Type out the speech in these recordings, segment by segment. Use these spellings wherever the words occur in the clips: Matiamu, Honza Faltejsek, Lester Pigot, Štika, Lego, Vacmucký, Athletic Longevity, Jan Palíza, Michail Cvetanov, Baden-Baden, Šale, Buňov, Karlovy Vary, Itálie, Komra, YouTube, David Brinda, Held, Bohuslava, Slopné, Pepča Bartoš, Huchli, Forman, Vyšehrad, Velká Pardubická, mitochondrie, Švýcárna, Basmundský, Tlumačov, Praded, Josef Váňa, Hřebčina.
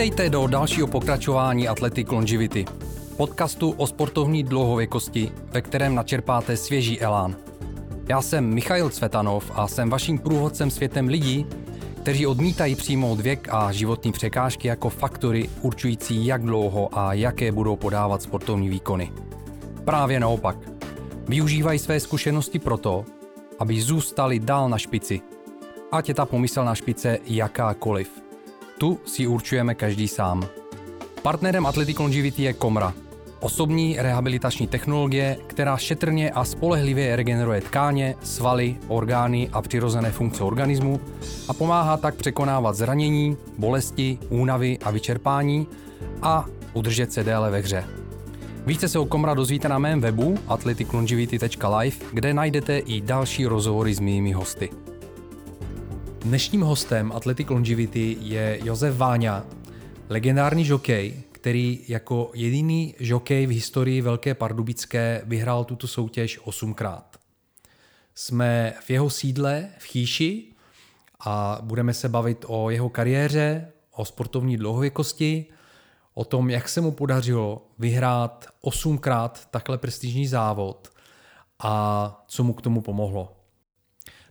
Vítejte do dalšího pokračování Athletic Longevity, podcastu o sportovní dlouhověkosti, ve kterém načerpáte svěží elán. Já jsem Michail Cvetanov a jsem vaším průvodcem světem lidí, kteří odmítají přijmout věk a životní překážky jako faktory určující, jak dlouho a jaké budou podávat sportovní výkony. Právě naopak, využívají své zkušenosti proto, aby zůstali dál na špici. Ať je ta pomyslná špice jakákoliv. Tu si určujeme každý sám. Partnerem Athletic Longevity je Komra, osobní rehabilitační technologie, která šetrně a spolehlivě regeneruje tkáně, svaly, orgány a přirozené funkce organismu a pomáhá tak překonávat zranění, bolesti, únavy a vyčerpání a udržet se déle ve hře. Více se o Komra dozvíte na mém webu athleticlongevity.life, kde najdete i další rozhovory s mými hosty. Dnešním hostem Athletic Longevity je Josef Váňa, legendární žokej, který jako jediný žokej v historii Velké Pardubické vyhrál tuto soutěž 8krát. Jsme v jeho sídle v Chýši a budeme se bavit o jeho kariéře, o sportovní dlouhověkosti, o tom, jak se mu podařilo vyhrát 8krát takhle prestižní závod a co mu k tomu pomohlo.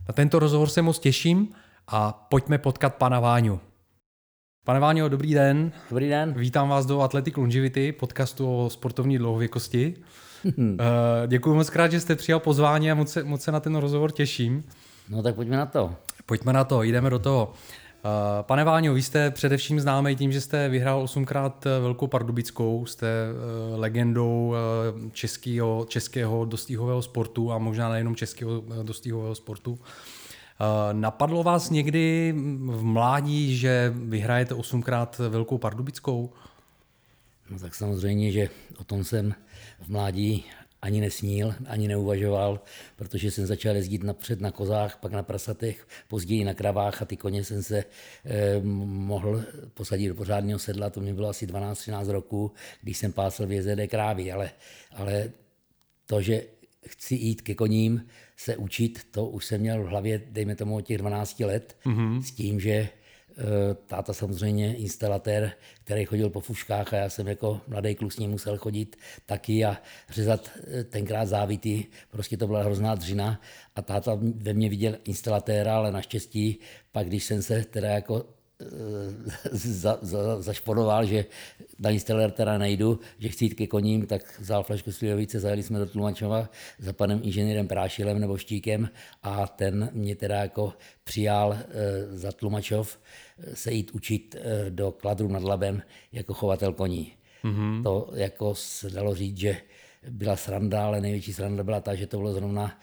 Na tento rozhovor se moc těším a pojďme potkat pana Váňu. Pane Váňo, dobrý den. Dobrý den. Vítám vás do Athletic Longevity, podcastu o sportovní dlouhověkosti. Děkuji moc krát, že jste přijal pozvání a moc se na ten rozhovor těším. No tak pojďme na to. Pojďme na to, jdeme do toho. Pane Váňo, vy jste především známý tím, že jste vyhrál 8krát Velkou Pardubickou, jste legendou českého dostihového sportu a možná nejenom českého dostihového sportu. Napadlo vás někdy v mládí, že vyhrajete 8krát Velkou Pardubickou? No tak samozřejmě, že o tom jsem v mládí ani nesnil, ani neuvažoval, protože jsem začal jezdit napřed na kozách, pak na prasatech, později na kravách a ty koně jsem se mohl posadit do pořádného sedla. To mi bylo asi 12-13 roků, když jsem pásl v JZD krávy, ale to, že chci jít ke koním, se učit, to už jsem měl v hlavě, dejme tomu, od těch 12 let, s tím, že táta samozřejmě instalatér, který chodil po fuškách a já jsem jako mladý kluk s ním musel chodit taky a řezat tenkrát závity, prostě to byla hrozná dřina a táta ve mně viděl instalatéra, ale naštěstí pak, když jsem se teda jako zašponoval, že na instalatéra teda nejdu, že chci jít ke koním, tak vzal flašku slivovice, zajeli jsme do Tlumačova za panem inženýrem Prášilem nebo Štíkem a ten mě teda jako přijal za Tlumačov se jít učit do Kladrub nad Labem jako chovatel koní. Mm-hmm. To jako se dalo říct, že byla sranda, ale největší sranda byla ta, že to bylo zrovna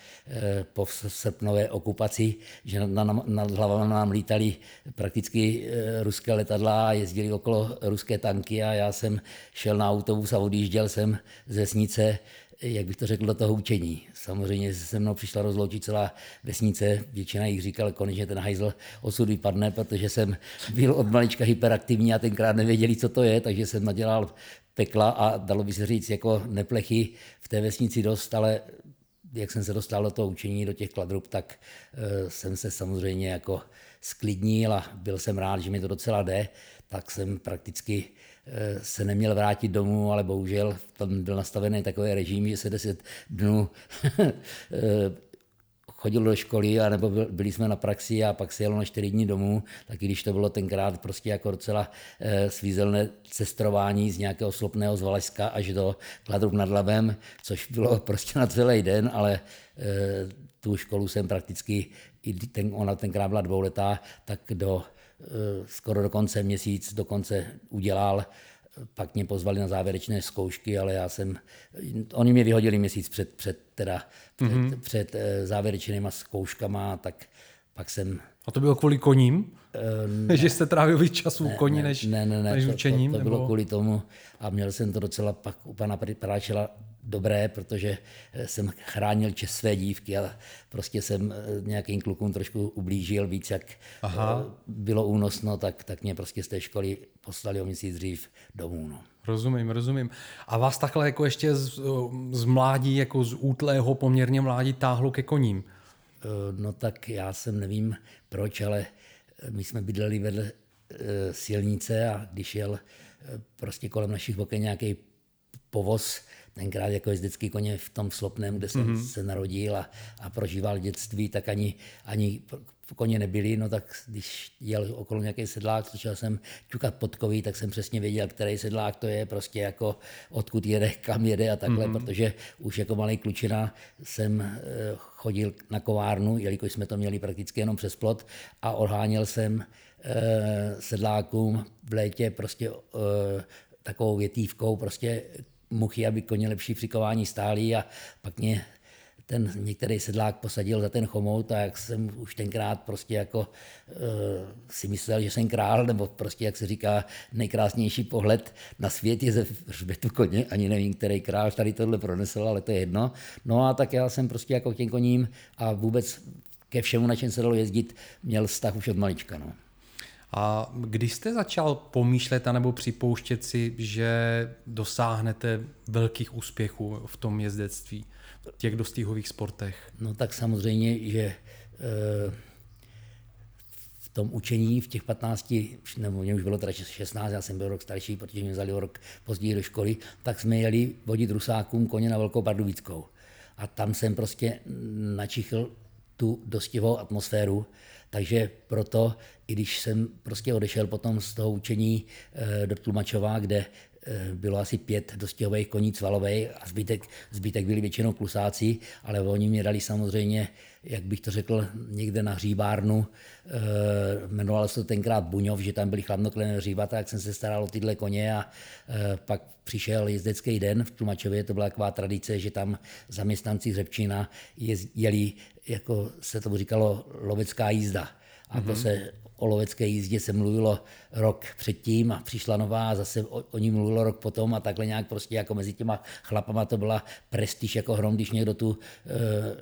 po srpnové okupaci, že nad hlavami nám lítali prakticky ruské letadla a jezdili okolo ruské tanky a já jsem šel na autobus a odjížděl jsem z vesnice, jak bych to řekl, do toho učení. Samozřejmě se mnou přišla rozloučit celá vesnice, většina jich říkala, konečně ten hajzl odsud vypadne, protože jsem byl od malička hyperaktivní a tenkrát nevěděli, co to je, takže jsem nadělal pekla a dalo by se říct jako neplechy v té vesnici dost, ale jak jsem se dostal do toho učení, do těch Kladrub, tak jsem se samozřejmě jako sklidnil a byl jsem rád, že mi to docela jde, tak jsem prakticky se neměl vrátit domů, ale bohužel tam byl nastavený takový režim, že se 10 dnů chodil do školy, anebo byli jsme na praxi a pak se jelo na 4 dny domů, tak i když to bylo tenkrát prostě jako docela svízelné cestrování z nějakého Slopného z Valašska až do Kladrub nad Labem, což bylo prostě na celý den, ale tu školu jsem prakticky, ona tenkrát byla 2letá, tak skoro do konce měsíc, do konce udělal. Pak mě pozvali na závěrečné zkoušky, ale oni mě vyhodili měsíc před závěrečnýma zkouškama, tak pak jsem... A to bylo kvůli koním? Že jste trávil víc času u koní než učením? To bylo kvůli tomu a měl jsem to docela pak u pana Práčela dobré, protože jsem chránil své dívky a prostě jsem nějakým klukům trošku ublížil víc, jak bylo únosno, tak mě prostě z té školy poslali o měsíc dřív domů. No. Rozumím. A vás takhle jako ještě z mládí, jako z útlého poměrně mládí táhlo ke koním? No tak já jsem nevím proč, ale my jsme bydleli vedle silnice a když jel prostě kolem našich oken nějaký povoz, tenkrát jako jezdecký koně v tom Slopném, kde jsem se narodil a prožíval dětství, tak ani koně nebyly, no tak když jel okolo nějaký sedlák, slyšel jsem ťukat podkoví, tak jsem přesně věděl, který sedlák to je, prostě jako odkud jede, kam jede a takhle, protože už jako malý klučina jsem chodil na kovárnu, jelikož jsme to měli prakticky jenom přes plot a odháněl jsem sedlákům v létě prostě takovou větívkou prostě muchy, aby koně lepší při kování stály a pak mě ten některý sedlák posadil za ten chomout a jak jsem už tenkrát prostě jako si myslel, že jsem král, nebo prostě jak se říká nejkrásnější pohled na svět je ze hřbetu koně, ani nevím, který král tady tohle pronesl, ale to je jedno. No a tak já jsem prostě jako těm koním a vůbec ke všemu, na čem se dalo jezdit, měl vztah už od malička, no. A když jste začal pomýšlet anebo připouštět si, že dosáhnete velkých úspěchů v tom jezdectví, v těch dostihových sportech? No tak samozřejmě, že v tom učení v těch 15, nebo mě už bylo teda 16, já jsem byl rok starší, protože mě vzali rok později do školy, tak jsme jeli vodit rusákům koně na Velkou Pardubickou. A tam jsem prostě načichl tu dostihovou atmosféru, takže proto, i když jsem prostě odešel potom z toho učení do Tlumačova, kde bylo asi 5 dostihových koní cvalovej a zbytek byli většinou klusáci, ale oni mě dali samozřejmě, jak bych to řekl, někde na hříbárnu, jmenovalo se to tenkrát Buňov, že tam byli chladnoklenné hříbata, tak jsem se staral o tyhle koně a pak přišel jezdecký den v Tlumačově, to byla taková tradice, že tam zaměstnanci Hřebčina jeli, jako se tomu říkalo, lovecká jízda. A to se o lovecké jízdě se mluvilo rok předtím a přišla nová a zase o ní mluvilo rok potom a takhle nějak prostě jako mezi těma chlapama to byla prestiž jako hrom, když někdo tu,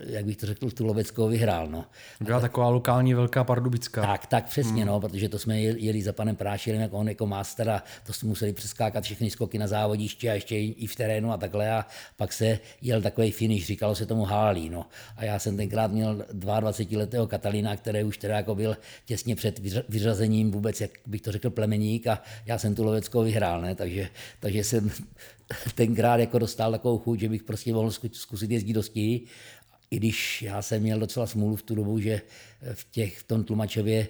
jak bych to řekl, tu loveckou vyhrál. No. Byla taková lokální Velká Pardubická. Tak přesně, no, protože to jsme jeli za panem Prášilem, jako on jako master a to jsme museli přeskákat všechny skoky na závodišti a ještě i v terénu a takhle a pak se jel takový finish, říkalo se tomu hálí. No. A já jsem tenkrát měl 22-letého Katalina, který už teda jako byl těsně před vyřazením vůbec, jak bych to řekl, plemeník a já jsem tu loveckou vyhrál, ne? Takže jsem tenkrát jako dostal takovou chuť, že bych prostě mohl zkusit jezdit dosti, i když já jsem měl docela smůlu v tu dobu, že v tom Tlumačově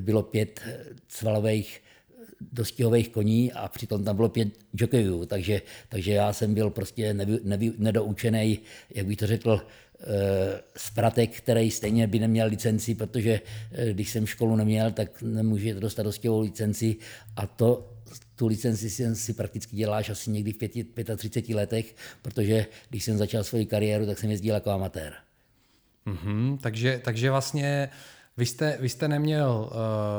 bylo 5 cvalových dostihových koní a přitom tam bylo 5 jokejů, takže já jsem byl prostě nedoučený, jak bych to řekl, spratek, který stejně by neměl licenci, protože když jsem školu neměl, tak nemůžete dostat dostihové licenci a tu licenci si prakticky děláš asi někdy v 35 letech, protože když jsem začal svoji kariéru, tak jsem jezdil jako amatér. Takže vlastně vy jste neměl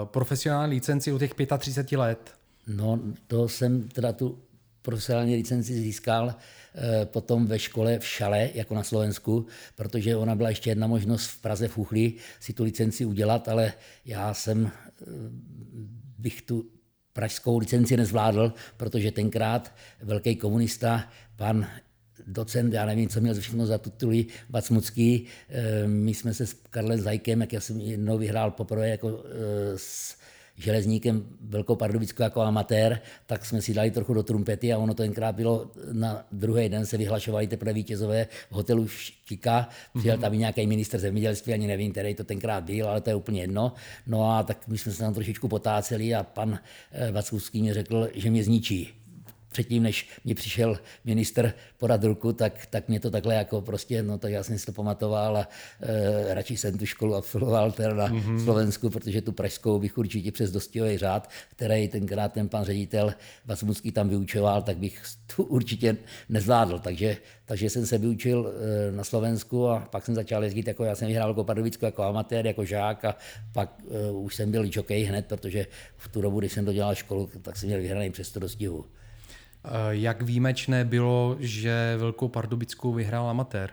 profesionální licenci do těch 35 let. No to jsem teda tu profesionální licenci získal potom ve škole v Šale, jako na Slovensku, protože ona byla ještě jedna možnost v Praze v Huchli si tu licenci udělat, ale já bych tu pražskou licenci nezvládl, protože tenkrát velký komunista, pan docent, já nevím, co měl všechno za tituly, Vacmucký, my jsme se s Karlem Zajkem, jak já jsem jednou vyhrál poprvé jako s Železníkem Velkou Pardubickou jako amatér, tak jsme si dali trochu do trumpety a ono to tenkrát bylo, na druhý den se vyhlašovali teprve vítězové v hotelu Štika, přijel tam nějaký ministr zemědělství, ani nevím, který to tenkrát byl, ale to je úplně jedno. No a tak my jsme se tam trošičku potáceli a pan Vackovský mi řekl, že mě zničí. Předtím, než mě přišel ministr podat ruku, tak mě to takhle jako prostě, no tak já jsem si to pamatoval a radši jsem tu školu absolvoval teda na Slovensku, protože tu pražskou bych určitě přes dostihový řád, který tenkrát ten pan ředitel Basmundský tam vyučoval, tak bych tu určitě nezvládl. Takže jsem se vyučil na Slovensku a pak jsem začal jezdit, jako já jsem vyhrál jako Pardubicku jako amatér, jako žák a pak už jsem byl jokej hned, protože v tu dobu, když jsem dodělal školu, tak jsem měl vyhraný přes to dostihu. Jak výjimečné bylo, že Velkou Pardubickou vyhrál amatér?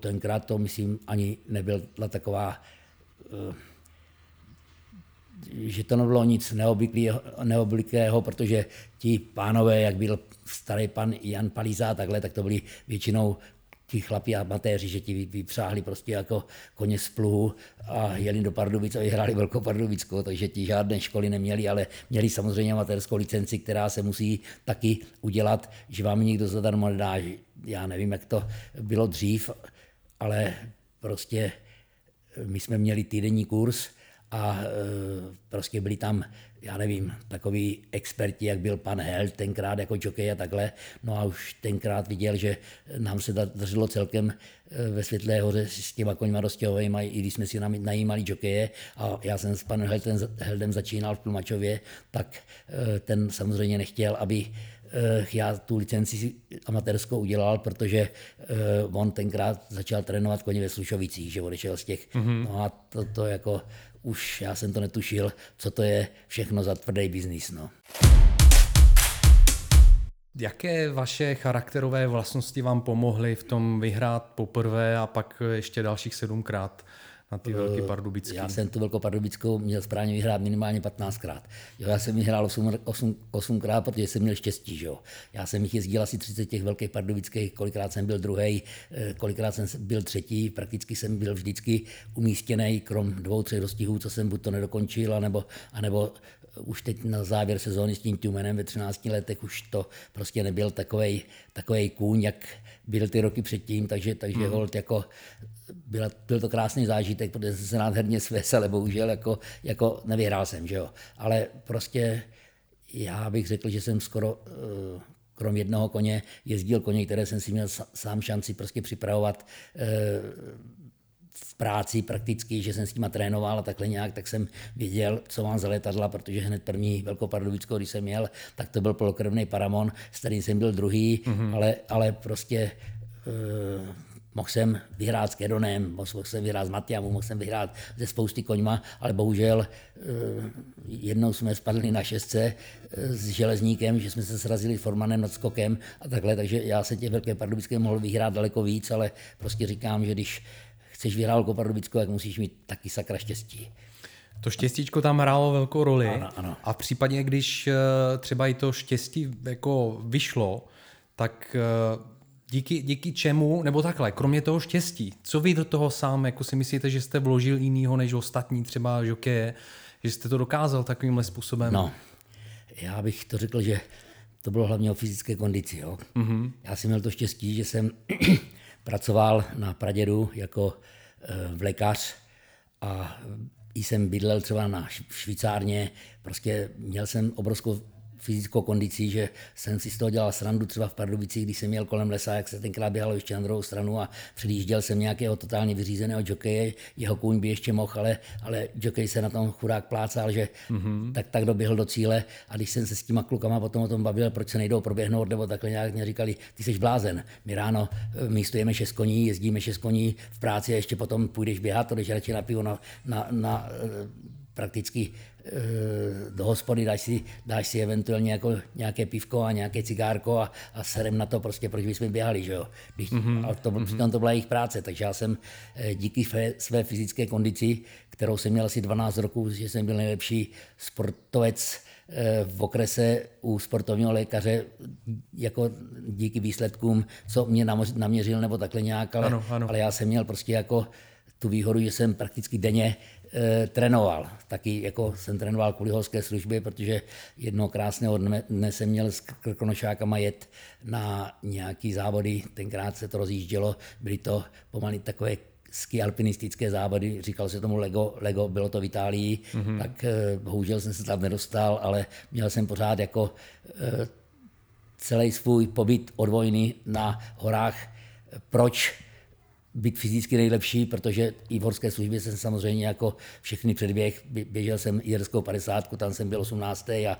Tenkrát to, myslím, ani nebyla taková, že to nebylo nic neobvyklého, protože ti pánové, jak byl starý pan Jan Palíza, tak to byli většinou ti chlapi amatéři, že ti vypřáhli prostě jako koně z pluhu a jeli do Pardubic a vyhráli Velkou Pardubickou, takže ti žádné školy neměli, ale měli samozřejmě amatérskou licenci, která se musí taky udělat, že vám někdo zadarmo nedá. Já nevím, jak to bylo dřív, ale prostě my jsme měli týdenní kurz a prostě byli tam, já nevím, takový experti, jak byl pan Held, tenkrát jako jockey a takhle, no a už tenkrát viděl, že nám se dařilo celkem ve Světlé Hoře s těma koňma roztěhovejma, i když jsme si najímali jokeje a já jsem s panem Heldem začínal v Tlumačově, tak ten samozřejmě nechtěl, aby já tu licenci amatérskou udělal, protože on tenkrát začal trénovat koně ve Slušovicích, že odešel z těch, no a to jako už já jsem to netušil, co to je všechno za tvrdý biznis, no. Jaké vaše charakterové vlastnosti vám pomohly v tom vyhrát poprvé a pak ještě dalších 7krát na ty Velké Pardubické? Já jsem tu Velkou Pardubickou měl správně vyhrát minimálně 15krát. Jo, já jsem vyhrál 8krát, protože jsem měl štěstí. Že jo. Já jsem jich jezdil asi 30 těch Velkých Pardubických, kolikrát jsem byl druhý, kolikrát jsem byl třetí, prakticky jsem byl vždycky umístěný, krom 2-3 dostihů, co jsem buď to nedokončil, anebo už teď na závěr sezóny s tím Tjumenem ve 13 letech už to prostě nebyl takovej kůň, jak byl ty roky předtím, takže holt jako byl to krásný zážitek, protože jsem se nádherně svěs, ale bohužel jako nevyhrál jsem, že jo. Ale prostě já bych řekl, že jsem skoro krom jednoho koně jezdil koně, které jsem si měl sám šanci prostě připravovat v práci prakticky, že jsem s nima trénoval a takhle nějak, tak jsem věděl, co mám za letadla, protože hned první Velkou Pardubickou, když jsem jel, tak to byl polokrevný Paramon, s kterým jsem byl druhý, ale prostě mohl jsem vyhrát s Kedonem, mohl jsem vyhrát s Matiamu, mohl jsem vyhrát ze spousty koňma, ale bohužel jednou jsme spadli na šestce s Železníkem, že jsme se srazili formanem nad skokem a takhle, takže já se těch Velké Pardubické mohl vyhrát daleko víc, ale prostě říkám, že když chceš vyhrát Velkou Pardubickou, tak musíš mít taky sakra štěstí. To štěstíčko tam hrálo velkou roli. Ano. A případně, když třeba i to štěstí jako vyšlo, tak díky čemu, nebo takhle, kromě toho štěstí, co vy do toho sám, jako si myslíte, že jste vložil jinýho než ostatní třeba žokeje, že jste to dokázal takovýmhle způsobem? No, já bych to řekl, že to bylo hlavně o fyzické kondici. Jo? Mm-hmm. Já jsem měl to štěstí, že jsem pracoval na pradědu jako vlekař a jsem bydlel třeba na švýcárně, prostě měl jsem obrovskou fyzickou kondici, že jsem si z toho dělal srandu třeba v Pardubicích, když jsem jel kolem lesa, jak se tenkrát běhalo ještě na druhou stranu a předjížděl jsem nějakého totálně vyřízeného jokeje, jeho kůň by ještě mohl, ale jokej se na tom chudák plácal, že tak doběhl do cíle a když jsem se s těma klukama potom o tom bavil, proč se nejdou proběhnout, nebo takhle nějak mě říkali, ty jsi blázen, my ráno místujeme 6 koní, jezdíme 6 koní v práci a ještě potom půjdeš běhat, to jdeš radši na pivo na prakticky do hospody, dáš si eventuálně jako nějaké pivko a nějaké cigárko a serem na to prostě, proč bychom běhali, že jo. A přitom to byla jejich práce, takže já jsem díky své fyzické kondici, kterou jsem měl asi 12 roků, že jsem byl nejlepší sportovec v okrese u sportovního lékaře, jako díky výsledkům, co mě naměřil nebo takhle nějak, ale já jsem měl prostě jako tu výhodu, že jsem prakticky denně trénoval. Taky jako jsem trénoval kvůli horské službě, protože jednoho krásného dne jsem měl s krkonošákama jet na nějaký závody, tenkrát se to rozjíždělo, byly to pomaly takové ski alpinistické závody, říkal se tomu Lego, bylo to v Itálii, tak bohužel jsem se tam nedostal, ale měl jsem pořád jako celý svůj pobyt od vojny na horách. Proč být fyzicky nejlepší, protože i v horské službě jsem samozřejmě jako všechny předběh, běžel jsem jirskou 50, tam jsem byl 18. a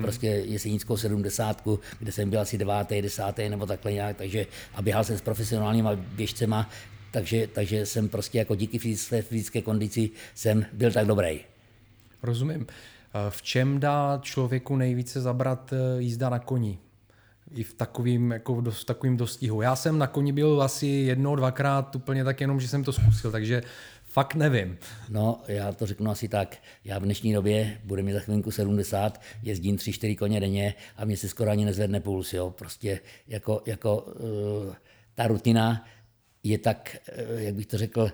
prostě jesenickou 70, kde jsem byl asi 9., 10. nebo takhle nějak, takže a běhal jsem s profesionálníma běžcema, takže jsem prostě jako díky fyzické kondici jsem byl tak dobrý. Rozumím. V čem dá člověku nejvíce zabrat jízda na koni? I v takovým, jako v takovým dostihu. Já jsem na koni byl asi 1-2krát úplně tak jenom, že jsem to zkusil, takže fakt nevím. No, já to řeknu asi tak. Já v dnešní době, bude mi za chvilinku 70, jezdím 3-4 koně denně a mě se skoro ani nezvedne puls, jo. Prostě jako ta rutina je tak, jak bych to řekl,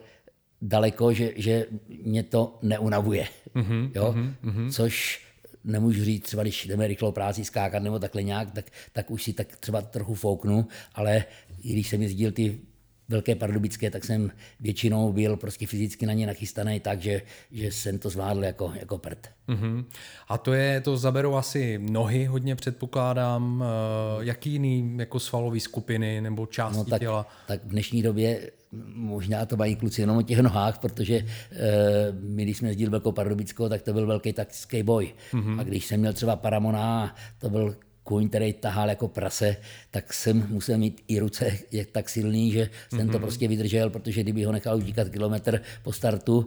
daleko, že mě to neunavuje. Mm-hmm, jo? Mm-hmm. Což nemůžu říct, třeba když jdeme rychlou práci skákat nebo takhle nějak, tak už si tak třeba trochu fouknu, ale když jsem jezdil ty Velké Pardubické, tak jsem většinou byl prostě fyzicky na ně nachystaný tak, že jsem to zvládl jako prd. Mm-hmm. A to zaberou asi nohy hodně, předpokládám. Jaký jiný jako svalové skupiny nebo části těla? Tak v dnešní době možná to mají kluci jenom o těch nohách, protože my, když jsme jezdili Velkou Pardubickou, tak to byl velký taktický boj. Mm-hmm. A když jsem měl třeba paramona, to byl kůň, který tahal jako prase, tak jsem musel mít i ruce tak silný, že jsem to prostě vydržel, protože kdyby ho nechal utíkat kilometr po startu,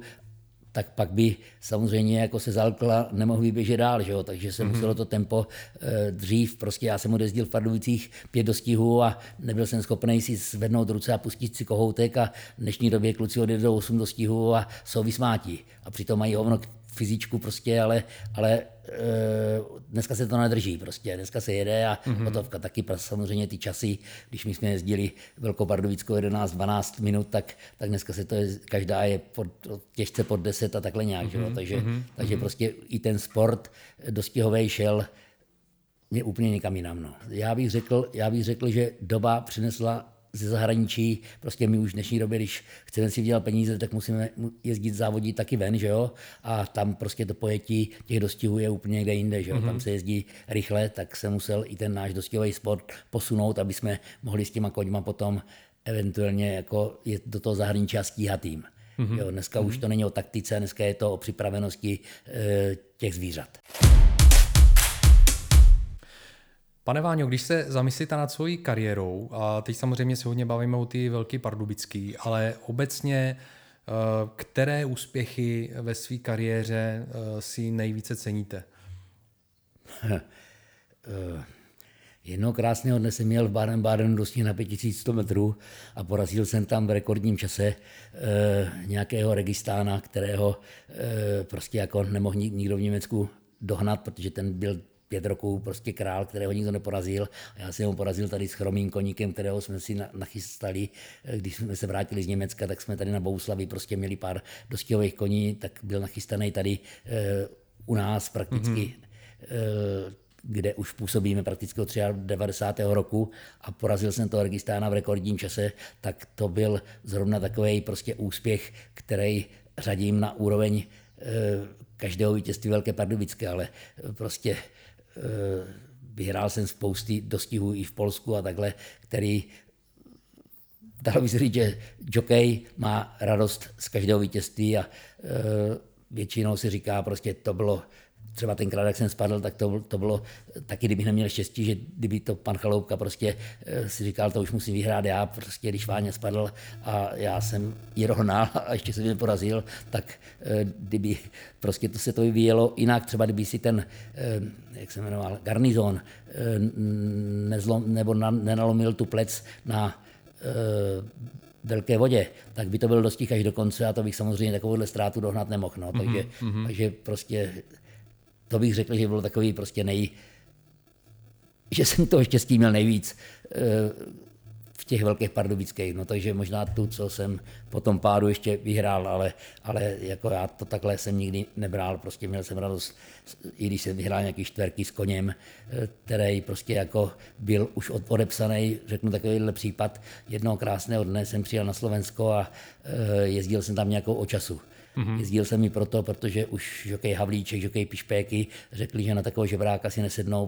tak pak by samozřejmě jako se zalkla, nemohl vyběžet dál, že jo? Takže se muselo to tempo dřív, prostě já jsem odezdil v Pardubicích 5 dostihů a nebyl jsem schopný si zvednout ruce a pustit si kohoutek a v dnešní době kluci odejdou 8 dostihů a jsou vysmátí a přitom mají hovno fyzičku prostě, ale dneska se to nedrží prostě, dneska se jede a hotovka taky samozřejmě ty časy, když my jsme jezdili Velkou Pardubickou 11-12 minut, tak dneska se to je, každá je těžce pod 10 a takhle nějak, jo? Takže prostě i ten sport dostihovej šel mě úplně někam jinam. No. Já bych řekl, že doba přinesla ze zahraničí, prostě my už v dnešní době, když chceme si vydělat peníze, tak musíme jezdit závodit taky ven, že jo, a tam prostě to pojetí těch dostihů je úplně někde jinde, že jo, tam se jezdí rychle, tak se musel i ten náš dostihový sport posunout, aby jsme mohli s těma koňma potom eventuálně jako je do toho zahraničí a stíhat jim. Jo, dneska už to není o taktice, dneska je to o připravenosti těch zvířat. Pane Váňo, když se zamyslíte nad svojí kariérou, a teď samozřejmě se hodně bavíme o ty Velké Pardubické, ale obecně, které úspěchy ve své kariéře si nejvíce ceníte? Jednoho krásného dne jsem měl v Baden-Badenu dostih na 5100 metrů a porazil jsem tam v rekordním čase nějakého Registána, kterého prostě jako nemohl nikdo v Německu dohnat, protože ten byl 5 roků prostě král, kterého nikdo neporazil. A já jsem ho porazil tady s chromým koníkem, kterého jsme si nachystali. Když jsme se vrátili z Německa, tak jsme tady na Bohuslavi prostě měli pár dostihových koní, tak byl nachystaný tady u nás prakticky, kde už působíme prakticky od 93. roku a porazil jsem toho Registána v rekordním čase, tak to byl zrovna takový prostě úspěch, který řadím na úroveň každého vítězství Velké Pardubické, ale prostě vyhrál jsem spousty dostihů i v Polsku a takhle, který, dalo by se říct, že jockey má radost z každého vítězství a většinou si říká, prostě to bylo, třeba tenkrát, jak jsem spadl, tak to bylo taky, kdybych neměl štěstí, že kdyby to pan Chaloupka prostě si říkal, to už musím vyhrát já, prostě když Váňa spadl a já jsem ji dohnal a ještě jsem mě porazil, tak kdyby prostě to se to vyvíjelo jinak, třeba kdyby si ten, jak se jmenoval, Garnizon nenalomil tu plec na Velké Vodě, tak by to bylo dostih až do konce a to bych samozřejmě takovouhle ztrátu dohnat nemohl, no. Takže prostě to bych řekl, že bylo takový prostě že jsem toho štěstí měl nejvíc v těch Velkých Pardubických, no takže možná tu, co jsem po tom pádu ještě vyhrál, ale jako já to takhle jsem nikdy nebral, prostě měl jsem radost, i když jsem vyhrál nějaký čtverky s koněm, který prostě jako byl už odepsaný, řeknu takovýhle případ, jednoho krásného dne jsem přijel na Slovensko a jezdil jsem tam nějakou očasu. Jezdil jsem ji proto, protože už žokej Havlíček, žokej Pišpéky řekli, že na takového žebráka si nesednou,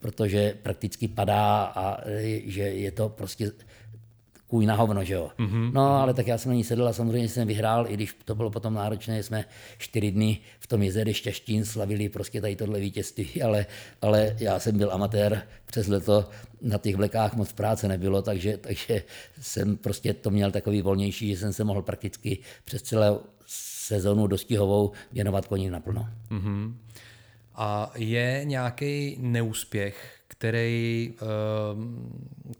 protože prakticky padá a že je to prostě kůj na hovno, že jo. No, ale tak já jsem na ní sedl a samozřejmě jsem vyhrál, i když to bylo potom náročné, jsme 4 dny v tom jezere Šťastín slavili prostě tady tohle vítězství, ale já jsem byl amatér, přes leto na těch vlekách moc práce nebylo, takže jsem prostě to měl takový volnější, že jsem se mohl prakticky přes celou sezonu dostihovou věnovat koním naplno. A je nějaký neúspěch, který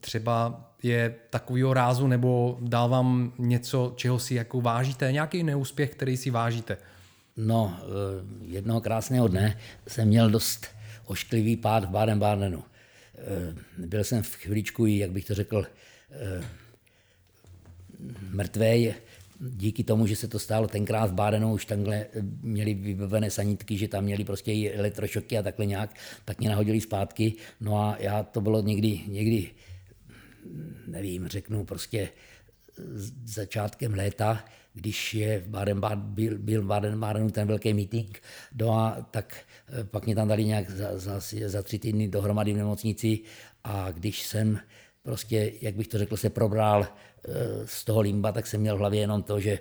třeba je takovýho rázu, nebo dávám něco, čeho si jako vážíte, nějaký neúspěch, který si vážíte? No, jednoho krásného dne jsem měl dost ošklivý pád v Baden-Badenu. Byl jsem v chvíličku, jak bych to řekl, mrtvej. Díky tomu, že se to stálo tenkrát v Bádenu, už tamhle měli vybavené sanitky, že tam měli prostě i elektrošoky a takhle nějak, tak mě nahodili zpátky. No a já to bylo někdy nevím, řeknu prostě začátkem léta, když je v Baden-Badenu ten velký meeting, tak pak mě tam dali nějak za 3 týdny dohromady v nemocnici a když jsem prostě, jak bych to řekl, se probral z toho limba, tak jsem měl v hlavě jenom to, že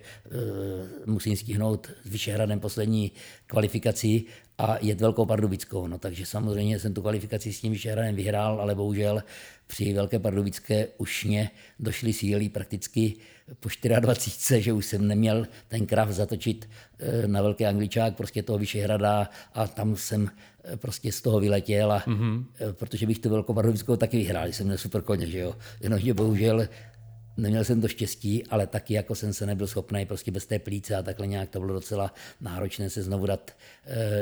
musím stihnout s Vyšehradem poslední kvalifikaci a jet Velkou Pardubickou. No, takže samozřejmě jsem tu kvalifikaci s tím Vyšehradem vyhrál, ale bohužel při Velké Pardubické už mě došly síly prakticky po 24, že už jsem neměl ten kraft zatočit na Velký Angličák, prostě toho Vyšehrada a tam jsem prostě z toho vyletěl, a, protože bych tu Velkou Pardubickou taky vyhrál, jsem měl super koně, že jo. Jenomže bohužel neměl jsem to štěstí, ale taky jako jsem se nebyl schopný prostě bez té plíce a takhle nějak to bylo docela náročné se znovu dát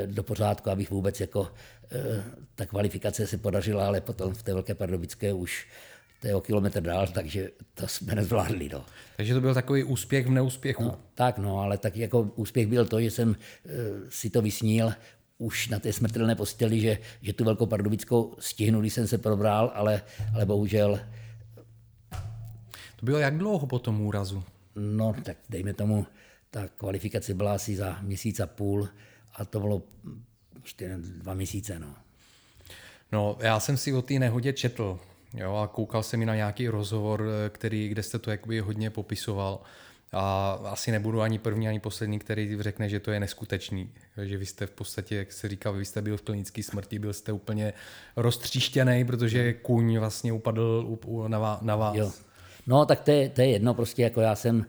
do pořádku, abych vůbec jako ta kvalifikace se podařila, ale potom v té Velké Pardubické už to je o kilometr dál, takže to jsme nezvládli. No. Takže to byl takový úspěch v neúspěchu. No, tak no, ale tak jako úspěch byl to, že jsem si to vysnil už na té smrtelné posteli, že tu Velkou Pardubickou stihnu, když jsem se probral, ale bohužel. To bylo jak dlouho po tom úrazu? No, tak dejme tomu, ta kvalifikace byla asi za 1,5 měsíce a to bylo 2 měsíce. No, já jsem si o té nehodě četl, jo, a koukal jsem i na nějaký rozhovor, kde jste to jakoby hodně popisoval. A asi nebudu ani první, ani poslední, který řekne, že to je neskutečný. Že vy jste v podstatě, jak se říká, vy jste byl v klinické smrti, byl jste úplně roztříštěný, protože kůň vlastně upadl na vás. Jo. No tak to je jedno, prostě jako já jsem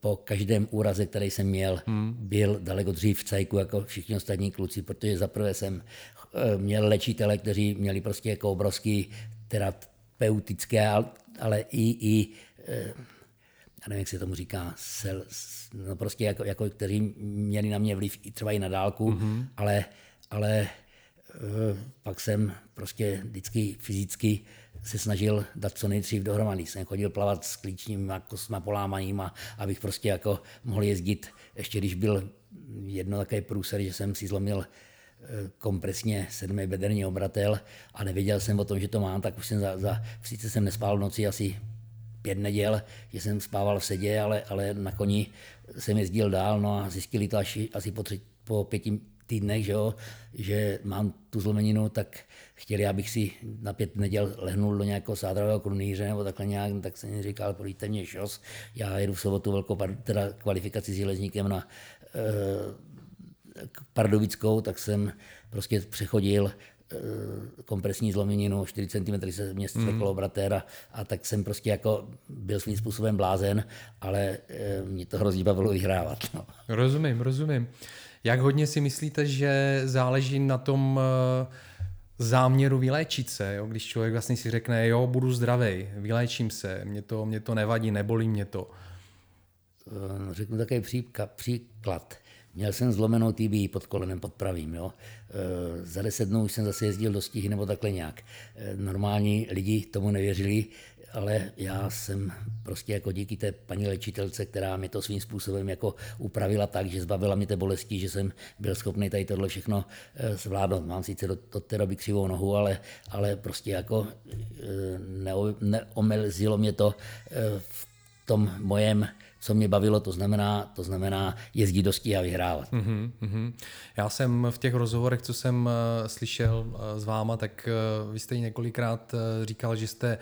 po každém úraze, který jsem měl, byl daleko dřív v cajku jako všichni ostatní kluci, protože zaprvé jsem měl léčitele, kteří měli prostě jako obrovský terapeutické, ale i já nevím, jak se tomu říká, no prostě jako kteří měli na mě vliv třeba i na dálku, ale pak jsem prostě vždycky fyzicky se snažil dát co nejdřív dohromady. Jsem chodil plavat s klíčníma kostma polámanýma, abych prostě jako mohl jezdit. Ještě když byl jedno takový průser, že jsem si zlomil kompresně 7. bederní obratel a nevěděl jsem o tom, že to mám, tak už jsem sice jsem nespál v noci asi 5 neděl, že jsem spával v sedě, ale na koni jsem jezdil dál, no a zjistili to asi po 5 týdnech, že mám tu zlomeninu, tak chtěli, abych si na 5 neděl lehnul do nějakého sádravého krunýře nebo takhle nějak, tak jsem jim říkal, pojďte mě šos, já jedu v sobotu kvalifikaci s Železníkem na Pardubickou, tak jsem prostě přechodil kompresní zlomeninu, 4 cm se mě střeklo obratér a tak jsem prostě jako byl svým způsobem blázen, ale mě to hrozně bavilo vyhrávat. No. Rozumím. Jak hodně si myslíte, že záleží na tom záměru vyléčit se, jo? Když člověk vlastně si řekne, jo, budu zdravý, vyléčím se, mě to nevadí, nebolí mě to. Řeknu takový příklad. Měl jsem zlomenou tibí pod kolenem, pod pravým. Jo? Za 10 dnů už jsem zase jezdil do Stihy nebo takhle nějak. Normální lidi tomu nevěřili, ale já jsem prostě jako díky té paní léčitelce, která mi to svým způsobem jako upravila tak, že zbavila mě té bolesti, že jsem byl schopný tady tohle všechno zvládnout. Mám sice do té doby křivou nohu, ale prostě jako neomezilo mě to v tom mojem, co mě bavilo, to znamená jezdit do Stíhy a vyhrávat. Já jsem v těch rozhovorech, co jsem slyšel s váma, tak vy jste několikrát říkal, že jste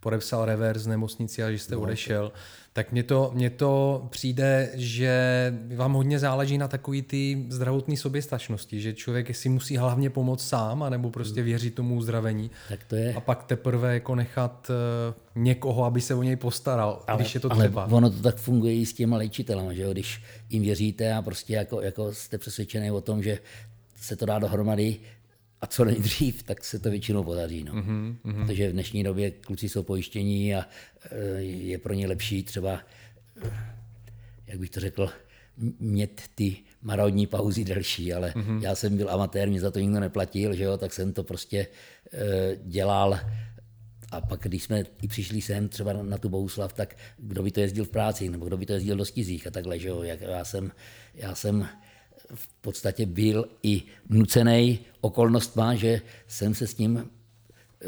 podepsal revers v nemocnici a že jste odešel. Tak mně to přijde, že vám hodně záleží na takový ty zdravotní soběstačnosti, že člověk si musí hlavně pomoct sám, anebo prostě věřit tomu uzdravení. Tak to je. A pak teprve jako nechat někoho, aby se o něj postaral, když je to třeba. Ale ono to tak funguje i s těma léčitelama, že jo? Když jim věříte a prostě jako jste přesvědčený o tom, že se to dá dohromady, a co nejdřív, tak se to většinou podaří. No. Protože v dnešní době kluci jsou pojištění a je pro ně lepší třeba, jak bych to řekl, mít ty marodní pauzy delší, ale já jsem byl amatér, mě za to nikdo neplatil, že jo, tak jsem to prostě dělal A pak, když jsme i přišli sem třeba na tu Bohuslav, tak kdo by to jezdil v práci, nebo kdo by to jezdil do Skizích a takhle, že jo. Já jsem v podstatě byl i nucený okolnostma, že jsem se s tím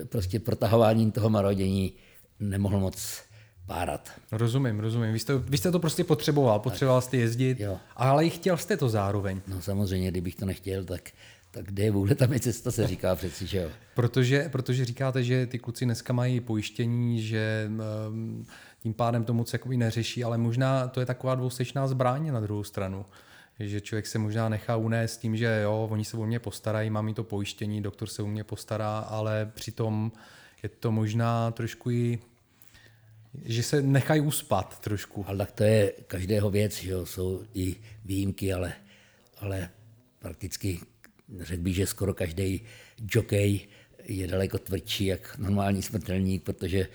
prostě protahováním toho marodění nemohl moc párat. Rozumím. Vy jste to prostě potřeboval jste jezdit, jo. Ale i chtěl jste to zároveň. No samozřejmě, kdybych to nechtěl, tak kde je vůle, tam je cesta, se říká přeci, že jo. Protože říkáte, že ty kluci dneska mají pojištění, že tím pádem to moc jakoby neřeší, ale možná to je taková dvousečná zbraň na druhou stranu. Že člověk se možná nechá unést tím, že jo, oni se o mě postarají, mám i to pojištění, doktor se o mě postará, ale přitom je to možná trošku i, že se nechají uspat trošku. Ale tak to je každého věc, že jo, jsou i výjimky, ale prakticky řekl bych, že skoro každý jockey je daleko tvrdší jak normální smrtelník, protože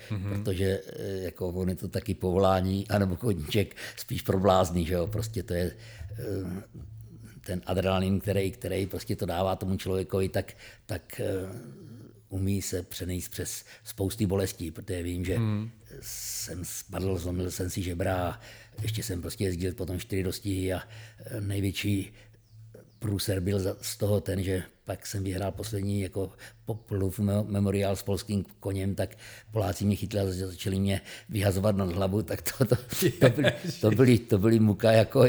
jako on je to taky povolání, anebo koníček spíš pro blázny, že jo, prostě to je ten adrenalin, který prostě to dává tomu člověkovi, tak umí se přenést přes spousty bolestí, protože vím, že jsem spadl, zlomil jsem si žebra, ještě jsem prostě jezdil potom 4 dostihy a největší průser byl z toho ten, že pak jsem vyhrál poslední jako Poplův memoriál s polským koněm, tak Poláci mě chytli a začali mě vyhazovat nad hlavu, tak to byly muka, jako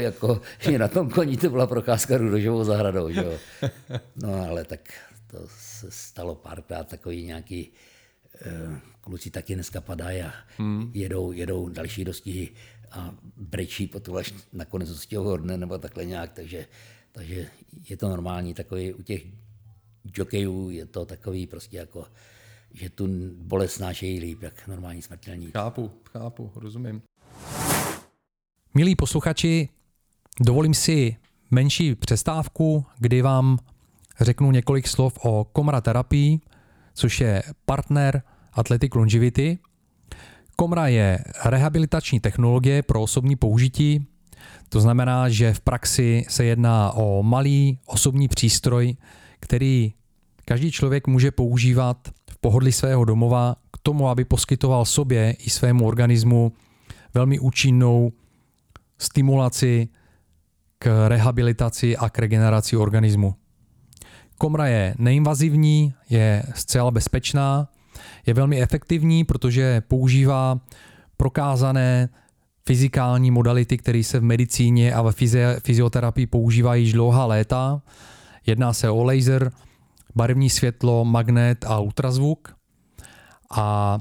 že na tom koní to byla procházka Rudožovou zahradou. Že jo. No ale tak to se stalo párkrát, takový nějaký kluci taky dneska padají a jedou další dostihy a brečí potom až nakonec z těho dne nebo takhle nějak, takže je to normální, takový u těch jokejů je to takový prostě jako, že tu bolest snášejí líp, jak normální smrtelník. Chápu, rozumím. Milí posluchači, dovolím si menší přestávku, kdy vám řeknu několik slov o Komra terapii, což je partner Athletic Longevity. Komra je rehabilitační technologie pro osobní použití. To znamená, že v praxi se jedná o malý osobní přístroj, který každý člověk může používat v pohodlí svého domova k tomu, aby poskytoval sobě i svému organismu velmi účinnou stimulaci k rehabilitaci a k regeneraci organismu. Komra je neinvazivní, je zcela bezpečná, je velmi efektivní, protože používá prokázané fyzikální modality, které se v medicíně a ve fyzioterapii používají již dlouhá léta. Jedná se o laser, barevní světlo, magnet a ultrazvuk. A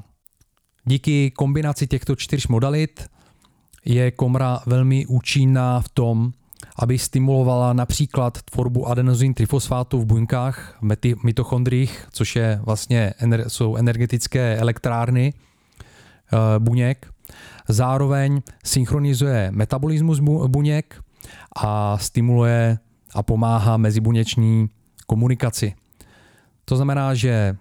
díky kombinaci těchto 4 modalit je Komra velmi účinná v tom, aby stimulovala například tvorbu adenozin trifosfátu v buňkách, v mitochondriích, což je vlastně, jsou energetické elektrárny buněk. Zároveň synchronizuje metabolismus buněk a stimuluje a pomáhá mezibuněční komunikaci. To znamená, že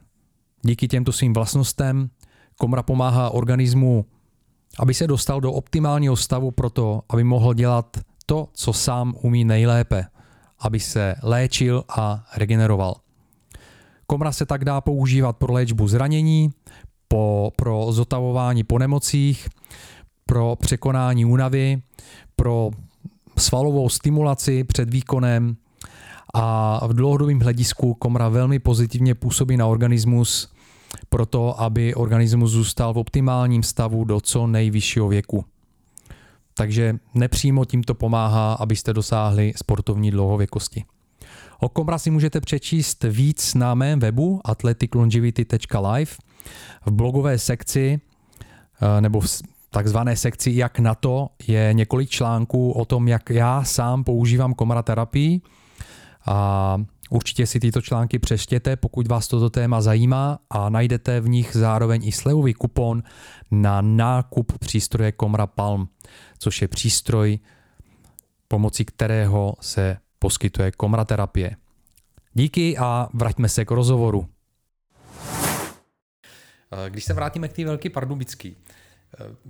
díky těmto svým vlastnostem Komra pomáhá organismu, aby se dostal do optimálního stavu pro to, aby mohl dělat to, co sám umí nejlépe, aby se léčil a regeneroval. Komra se tak dá používat pro léčbu zranění, pro zotavování po nemocích, pro překonání únavy, pro svalovou stimulaci před výkonem a v dlouhodobém hledisku Komra velmi pozitivně působí na organismus proto, aby organismus zůstal v optimálním stavu do co nejvyššího věku. Takže nepřímo tímto pomáhá, abyste dosáhli sportovní dlouhověkosti. O Komra si můžete přečíst víc na mém webu athleticlongevity.live v blogové sekci nebo v takzvané sekci Jak na to je několik článků o tom, jak já sám používám Komra terapii a určitě si tyto články přečtěte, pokud vás toto téma zajímá a najdete v nich zároveň i slevový kupon na nákup přístroje Komra Palm, což je přístroj, pomocí kterého se poskytuje Komra terapie. Díky a vraťme se k rozhovoru. Když se vrátíme k té Velké Pardubické,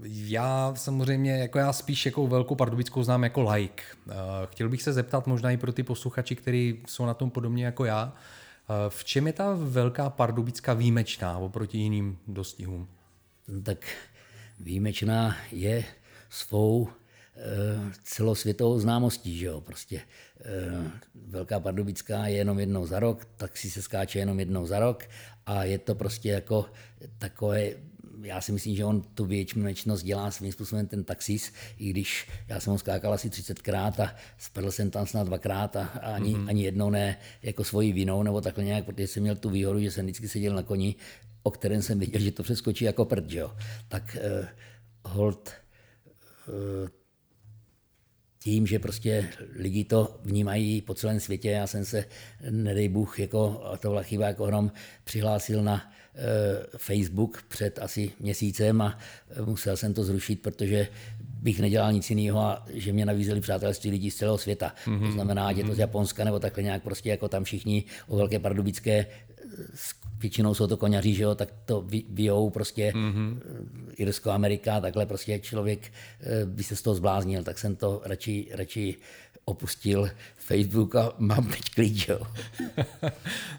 já samozřejmě, já spíš jako Velkou Pardubickou znám jako laik. Chtěl bych se zeptat možná i pro ty posluchači, kteří jsou na tom podobně jako já, V čem je ta Velká Pardubická výjimečná oproti jiným dostihům? Tak výjimečná je svou celosvětovou známostí, že jo, prostě. Velká Pardubická je jenom jednou za rok, taxi se skáče jenom jednou za rok a je to prostě jako takové, já si myslím, že on tu výjimečnost dělá svým způsobem ten taxis, i když já jsem ho skákal asi 30krát a spadl jsem tam snad 2krát a ani jednou ne jako svojí vinou nebo takhle nějak, protože jsem měl tu výhodu, že jsem vždycky seděl na koni, o kterém jsem věděl, že to přeskočí jako prd, že jo. Tak holt tím, že prostě lidi to vnímají po celém světě. Já jsem se, nedej Bůh, jako to byla chyba, jako hrom, přihlásil na Facebook před asi měsícem a musel jsem to zrušit, protože bych nedělal nic jiného a že mě navízeli přátelství lidí z celého světa. Mm-hmm. To znamená, ať je to z Japonska nebo takhle nějak prostě jako tam všichni o Velké Pardubické, většinou jsou to koňaři, že jo, tak to vyjou prostě Irsko, Amerika, takhle prostě člověk by se z toho zbláznil, tak jsem to radši opustil Facebook a mám teď klid, jo.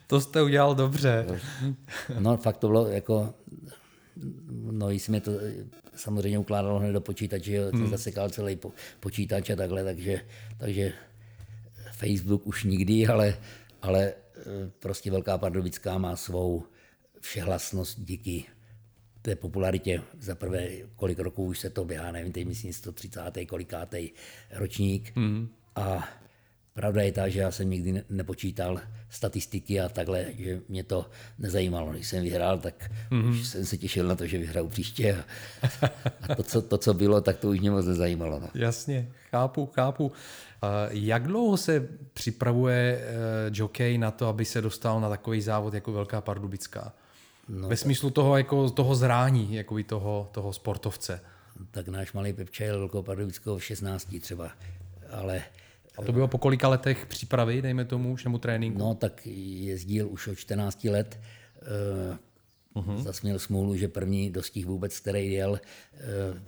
To jste udělal dobře. No fakt to bylo jako, no jsi mi to samozřejmě ukládalo hned do počítače, jo, jsem zasekal celý počítač a takhle, takže Facebook už nikdy, ale prostě Velká Pardubická má svou všehlasnost díky té popularitě. Za prvé, kolik roků už se to běhá, nevím, teď myslím 130. kolikátej ročník. A pravda je ta, že já jsem nikdy nepočítal statistiky a takhle, že mě to nezajímalo. Když jsem vyhrál, tak už jsem se těšil na to, že vyhraju příště. A to, co bylo, tak to už mě moc nezajímalo. No. Jasně, chápu. Jak dlouho se připravuje jockey na to, aby se dostal na takový závod jako Velká Pardubická? No, ve smyslu toho, jako, toho zrání, jako by toho sportovce. Tak náš malý Pepča jel Velkou Pardubickou v 16 třeba. A to bylo po kolika letech přípravy, dejme tomu, už nebo tréninku? No tak jezdil už od 14 let. Zas měl smůlu, že první dostih vůbec, který jel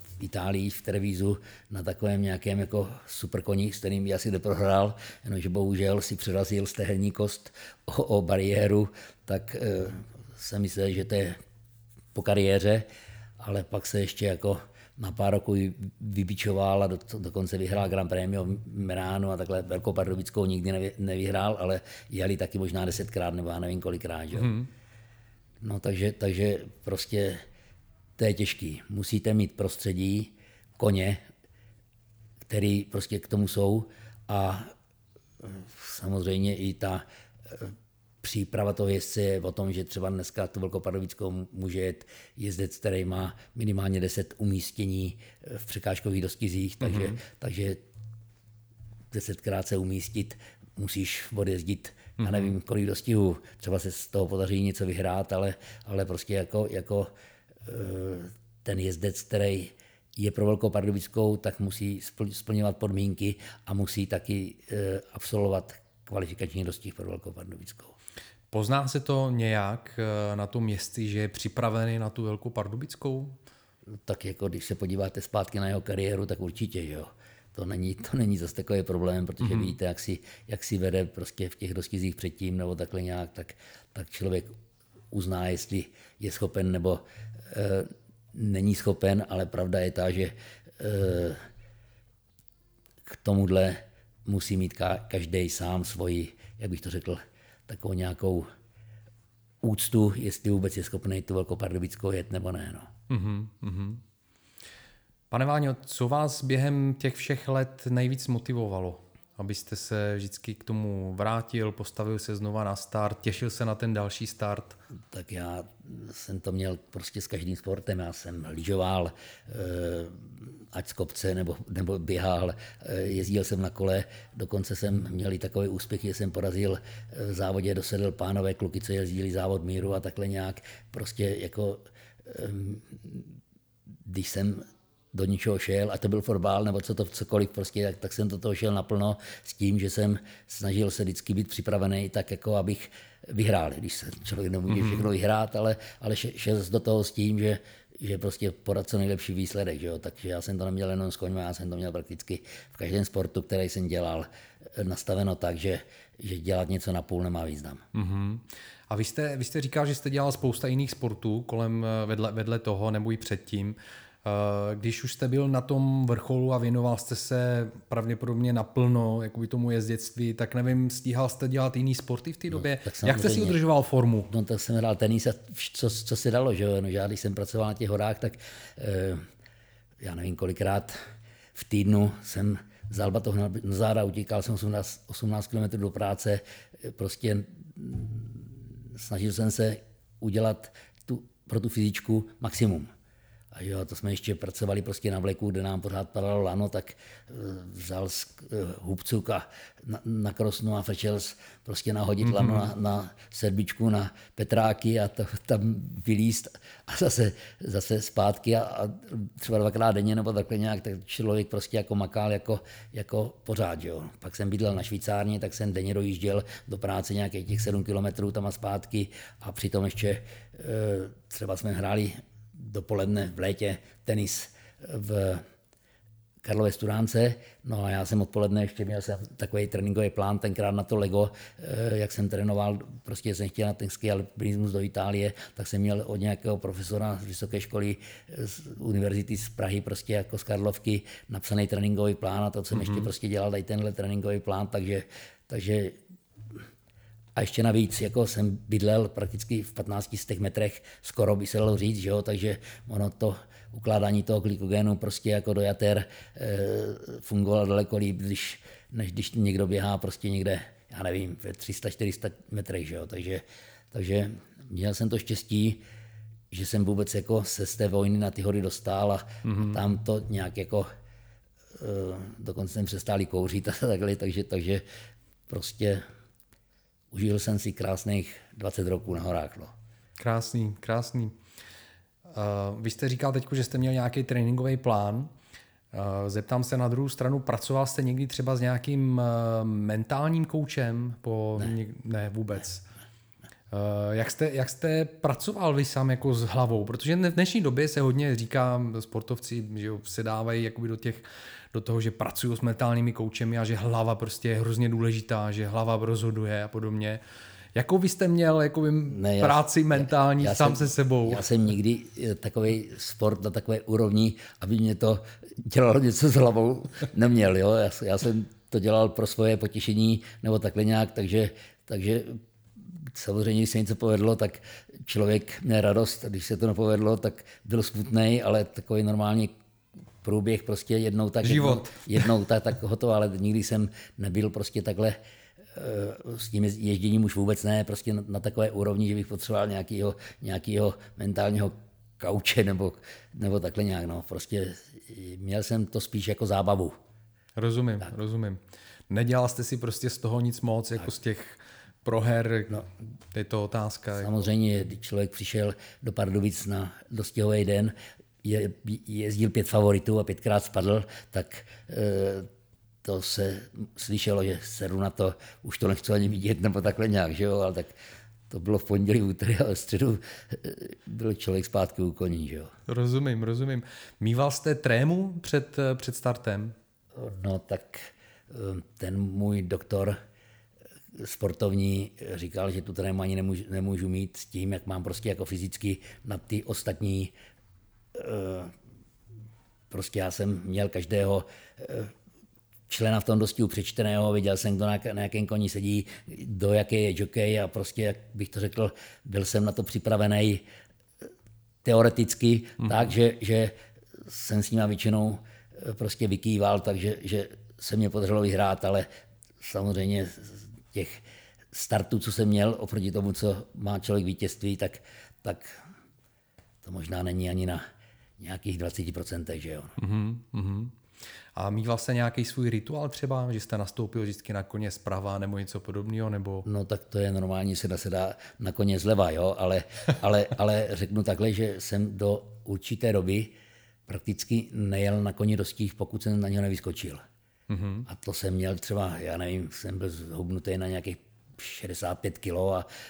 v Itálii v Trevisu na takovém nějakém jako superkoni, s kterým by asi neprohrál, jenomže bohužel si přerazil stehenní kost o bariéru, tak jsem myslel, že to je po kariéře, ale pak se ještě jako na pár roků vybičoval a dokonce vyhrál Grand Premio v Merano a takhle Velkou Pardubickou nikdy nevyhrál, ale jeli taky možná 10krát nebo já nevím kolikrát. Jo? No takže prostě to je těžký. Musíte mít prostředí, koně, který prostě k tomu jsou a samozřejmě i ta příprava toho jezdce je o tom, že třeba dneska tu Velkou Pardubickou může jet jezdec, který má minimálně 10 umístění v překážkových dostizích, takže 10krát se umístit musíš odjezdit, já nevím, kolik dostihů. Třeba se z toho podaří něco vyhrát, ale prostě jako ten jezdec, který je pro Velkou Pardubickou, tak musí splňovat podmínky a musí taky absolvovat kvalifikační dostih pro Velkou Pardubickou. Pozná se to nějak na tom jestli, že je připravený na tu Velkou Pardubickou? Tak jako když se podíváte zpátky na jeho kariéru, tak určitě, že jo. To není zase takový problém, protože vidíte, jak si vede prostě v těch dostizích předtím nebo takhle nějak, tak člověk uzná, jestli je schopen nebo není schopen, ale pravda je ta, že k tomuhle musí mít každý sám svoji, jak bych to řekl, takovou nějakou úctu, jestli vůbec je schopný tu Velkou Pardubickou jet nebo ne. No. Pane Váňo, co vás během těch všech let nejvíc motivovalo, abyste se vždycky k tomu vrátil, postavil se znova na start, těšil se na ten další start? Tak já jsem to měl prostě s každým sportem. Já jsem lyžoval, ať z kopce nebo běhal, jezdil jsem na kole, dokonce jsem měl i takový úspěch, že jsem porazil v závodě, dosedl pánové kluky, co jezdili závod míru a takhle nějak. Prostě jako, když jsem do ničeho šel, a to byl fotbal nebo cokoliv prostě, tak jsem do toho šel naplno s tím, že jsem snažil se vždycky být připravený tak jako, abych vyhrál, když se člověk nemůže všechno vyhrát, ale šel do toho s tím, že že prostě podat co nejlepší výsledek, že jo? Takže já jsem to neměl jenom s koňma, já jsem to měl prakticky v každém sportu, který jsem dělal, nastaveno tak, že dělat něco na půl nemá význam. Mm-hmm. A vy jste říkal, že jste dělal spousta jiných sportů kolem vedle toho nebo i předtím. Když už jste byl na tom vrcholu a věnoval jste se pravděpodobně naplno jakoby tomu jezdectví, tak nevím, stíhal jste dělat jiný sporty v té době? No, jak jste si udržoval formu? No tak jsem hrál tenis a co se dalo, že jo? No, já když jsem pracoval na těch horách, tak já nevím kolikrát v týdnu jsem vzal batoh na záda, utíkal jsem 18 km do práce, prostě snažil jsem se udělat pro tu fyzičku maximum. A jo, to jsme ještě pracovali prostě na vleku, kde nám pořád padalo lano, tak vzal hubcuk a na krosnu a frčel prostě nahodit lano na sedbičku, na petráky a tam vylíst a zase zpátky a třeba dvakrát denně nebo takhle nějak, tak člověk prostě jako makal jako pořád, jo. Pak jsem bydlel na švýcárně, tak jsem denně dojížděl do práce nějakých těch 7 kilometrů tam a zpátky a přitom ještě třeba jsme hráli dopoledne v létě tenis v Karlové Studánce, no a já jsem odpoledne ještě měl jsem takový tréninkový plán, tenkrát na to Lego, jak jsem trénoval, prostě jsem chtěl na tenský alpinismus do Itálie, tak jsem měl od nějakého profesora z vysoké školy, z univerzity z Prahy, prostě jako z Karlovky, napsaný tréninkový plán a to jsem ještě prostě dělal tady tenhle tréninkový plán, takže a ještě navíc, jako jsem bydlel prakticky v 1500 metrech, skoro by se dalo říct, že jo, takže ono to ukládání toho glykogenu prostě jako do jater fungovalo daleko líp, než když někdo běhá prostě někde, já nevím, ve 300-400 metrech, že jo, takže měl jsem to štěstí, že jsem vůbec jako se z té vojny na ty hory dostal a tam to nějak jako, dokonce jsem přestáli kouřit a takhle, takže prostě užil jsem si krásných 20 roků na horách. No. Krásný. Vy jste říkal teď, že jste měl nějaký tréninkový plán. Zeptám se na druhou stranu, pracoval jste někdy třeba s nějakým mentálním koučem? Ne, vůbec. Jak jste pracoval vy sám jako s hlavou? Protože v dnešní době se hodně říká, sportovci že se dávají jakoby do toho, že pracují s mentálními koučemi a že hlava prostě je hrozně důležitá, že hlava rozhoduje a podobně. Jakou vy jste měl práci mentální sám se sebou? Já jsem nikdy takový sport na takové úrovni, aby mě to dělalo něco s hlavou, neměl. Jo? Já jsem to dělal pro svoje potěšení nebo takhle nějak, takže samozřejmě, když se něco povedlo, tak člověk měl radost, a když se to nepovedlo, tak byl smutnej, ale takový normální průběh prostě jednou tak hotovo, ale nikdy jsem nebyl prostě takhle s tím ježděním už vůbec ne, prostě na takové úrovni, že bych potřeboval nějakého mentálního kauče nebo takhle nějak, no, prostě měl jsem to spíš jako zábavu. Rozumím. Nedělal jste si prostě z toho nic moc, tak. Jako z těch proher, no, je to otázka. Samozřejmě, když člověk přišel do Pardubic na dostihový den, jezdil 5 favoritů a 5krát spadl, tak to se slyšelo, že seru na to, už to nechci ani vidět, nebo takhle nějak, že jo, ale tak to bylo v pondělí, úterý a středu byl člověk zpátky u koní, že jo. Rozumím. Míval jste trému před startem? No tak ten můj doktor sportovní říkal, že tu trému ani nemůžu mít s tím, jak mám prostě jako fyzicky na ty ostatní. Prostě já jsem měl každého člena v tom dostihu přečteného, viděl jsem, kdo na jakém koni sedí, do jaké je jockey a prostě, jak bych to řekl, byl jsem na to připravený teoreticky, takže jsem s nima většinou prostě vykýval, takže se mě podařilo vyhrát, ale samozřejmě těch startů, co jsem měl, oproti tomu, co má člověk vítězství, tak to možná není ani na nějakých 20%, že jo. A mýval jste nějaký svůj rituál třeba, že jste nastoupil vždycky na koně zprava nebo něco podobného? Nebo... No tak to je normální, se dá na koně zleva, jo, ale řeknu takhle, že jsem do určité doby prakticky nejel na koni dostih, pokud jsem na něho nevyskočil. A to jsem měl třeba, já nevím, jsem byl zhubnutý na nějakých 65 kg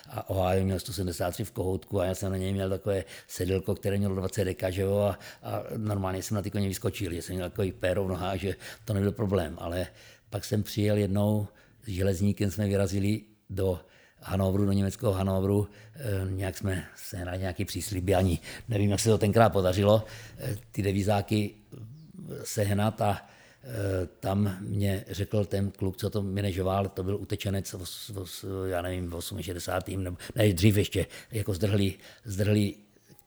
a Ohio měl 173 v kohoutku a já jsem na něj měl takové sedlko, které mělo 20 deka, že jo, a normálně jsem na ty koně vyskočil, že jsem měl takový péro v nohách, že to nebyl problém, ale pak jsem přijel jednou, s Železníkem jsme vyrazili do Hannoveru, do německého Hannoveru, nějak jsme se na nějaký přísliby, ani nevím, jak se to tenkrát podařilo, ty devizáky sehnat a tam mě řekl ten kluk, co to manažoval, to byl utečenec, já nevím, v 68. nebo ne, dřív ještě, jako zdrhlí